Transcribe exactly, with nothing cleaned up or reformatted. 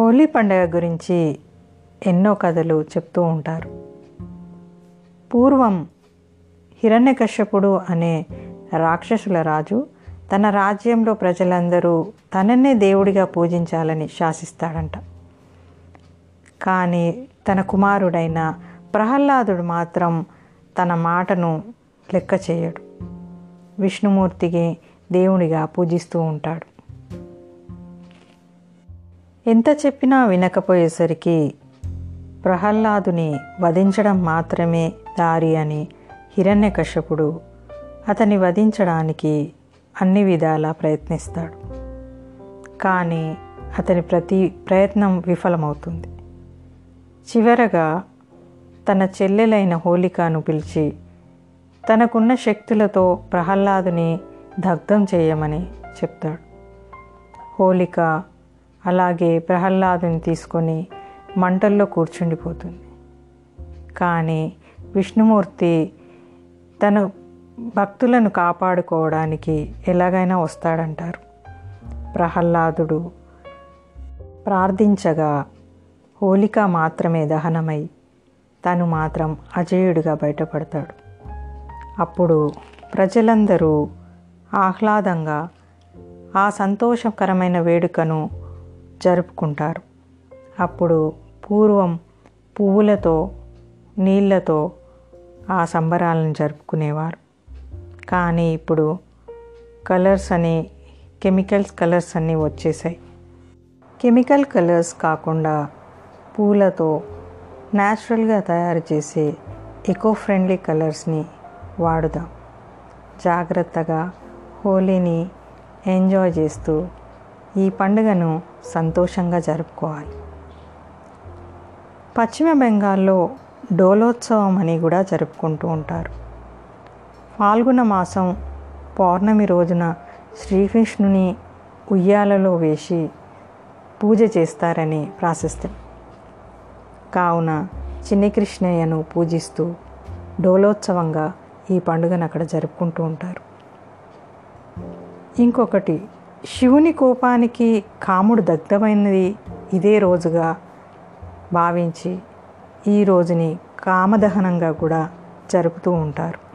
హోలీ పండుగ గురించి ఎన్నో కథలు చెప్తూ ఉంటారు. పూర్వం హిరణ్య కశ్యపుడు అనే రాక్షసుల రాజు తన రాజ్యంలో ప్రజలందరూ తననే దేవుడిగా పూజించాలని శాసిస్తాడంట. కానీ తన కుమారుడైన ప్రహ్లాదుడు మాత్రం తన మాటను లెక్క చేయడు, విష్ణుమూర్తికి దేవుడిగా పూజిస్తూ ఉంటాడు. ఎంత చెప్పినా వినకపోయేసరికి ప్రహ్లాదుని వధించడం మాత్రమే దారి అని హిరణ్య కశ్యపుడు అతన్ని వధించడానికి అన్ని విధాలా ప్రయత్నిస్తాడు. కానీ అతని ప్రతి ప్రయత్నం విఫలమవుతుంది. చివరగా తన చెల్లెలైన హోలికను పిలిచి తనకున్న శక్తులతో ప్రహ్లాదుని దగ్ధం చేయమని చెప్తాడు. హోలిక అలాగే ప్రహ్లాదుని తీసుకొని మంటల్లో కూర్చుండిపోతుంది. కానీ విష్ణుమూర్తి తన భక్తులను కాపాడుకోవడానికి ఎలాగైనా వస్తాడంటారు. ప్రహ్లాదుడు ప్రార్థించగా హోలిక మాత్రమే దహనమై తను మాత్రం అజేయుడిగా బయటపడతాడు. అప్పుడు ప్రజలందరూ ఆహ్లాదంగా ఆ సంతోషకరమైన వేడుకను జరుపుకుంటారు. అప్పుడు పూర్వం పువ్వులతో నీళ్లతో ఆ సంబరాలను జరుపుకునేవారు. కానీ ఇప్పుడు కలర్స్ అని కెమికల్స్ కలర్స్ అన్నీ వచ్చేసాయి. కెమికల్ కలర్స్ కాకుండా పూలతో న్యాచురల్గా తయారు చేసే ఎకో ఫ్రెండ్లీ కలర్స్ని వాడుదాం. జాగ్రత్తగా హోలీని ఎంజాయ్ చేస్తూ ఈ పండుగను సంతోషంగా జరుపుకోవాలి. పశ్చిమ బెంగాల్లో డోలోత్సవం అని కూడా జరుపుకుంటూ ఉంటారు. ఫాల్గుణ మాసం పౌర్ణమి రోజున శ్రీకృష్ణుని ఉయ్యాలలో వేసి పూజ చేస్తారని ప్రాశస్త్యం. కావున చిన్ని కృష్ణయ్యను పూజిస్తూ డోలోత్సవంగా ఈ పండుగను అక్కడ జరుపుకుంటూ ఉంటారు. ఇంకొకటి, శివుని కోపానికి కాముడు దగ్ధమైనది ఇదే రోజుగా భావించి ఈ రోజుని కామదహనంగా కూడా జరుపుతూ ఉంటారు.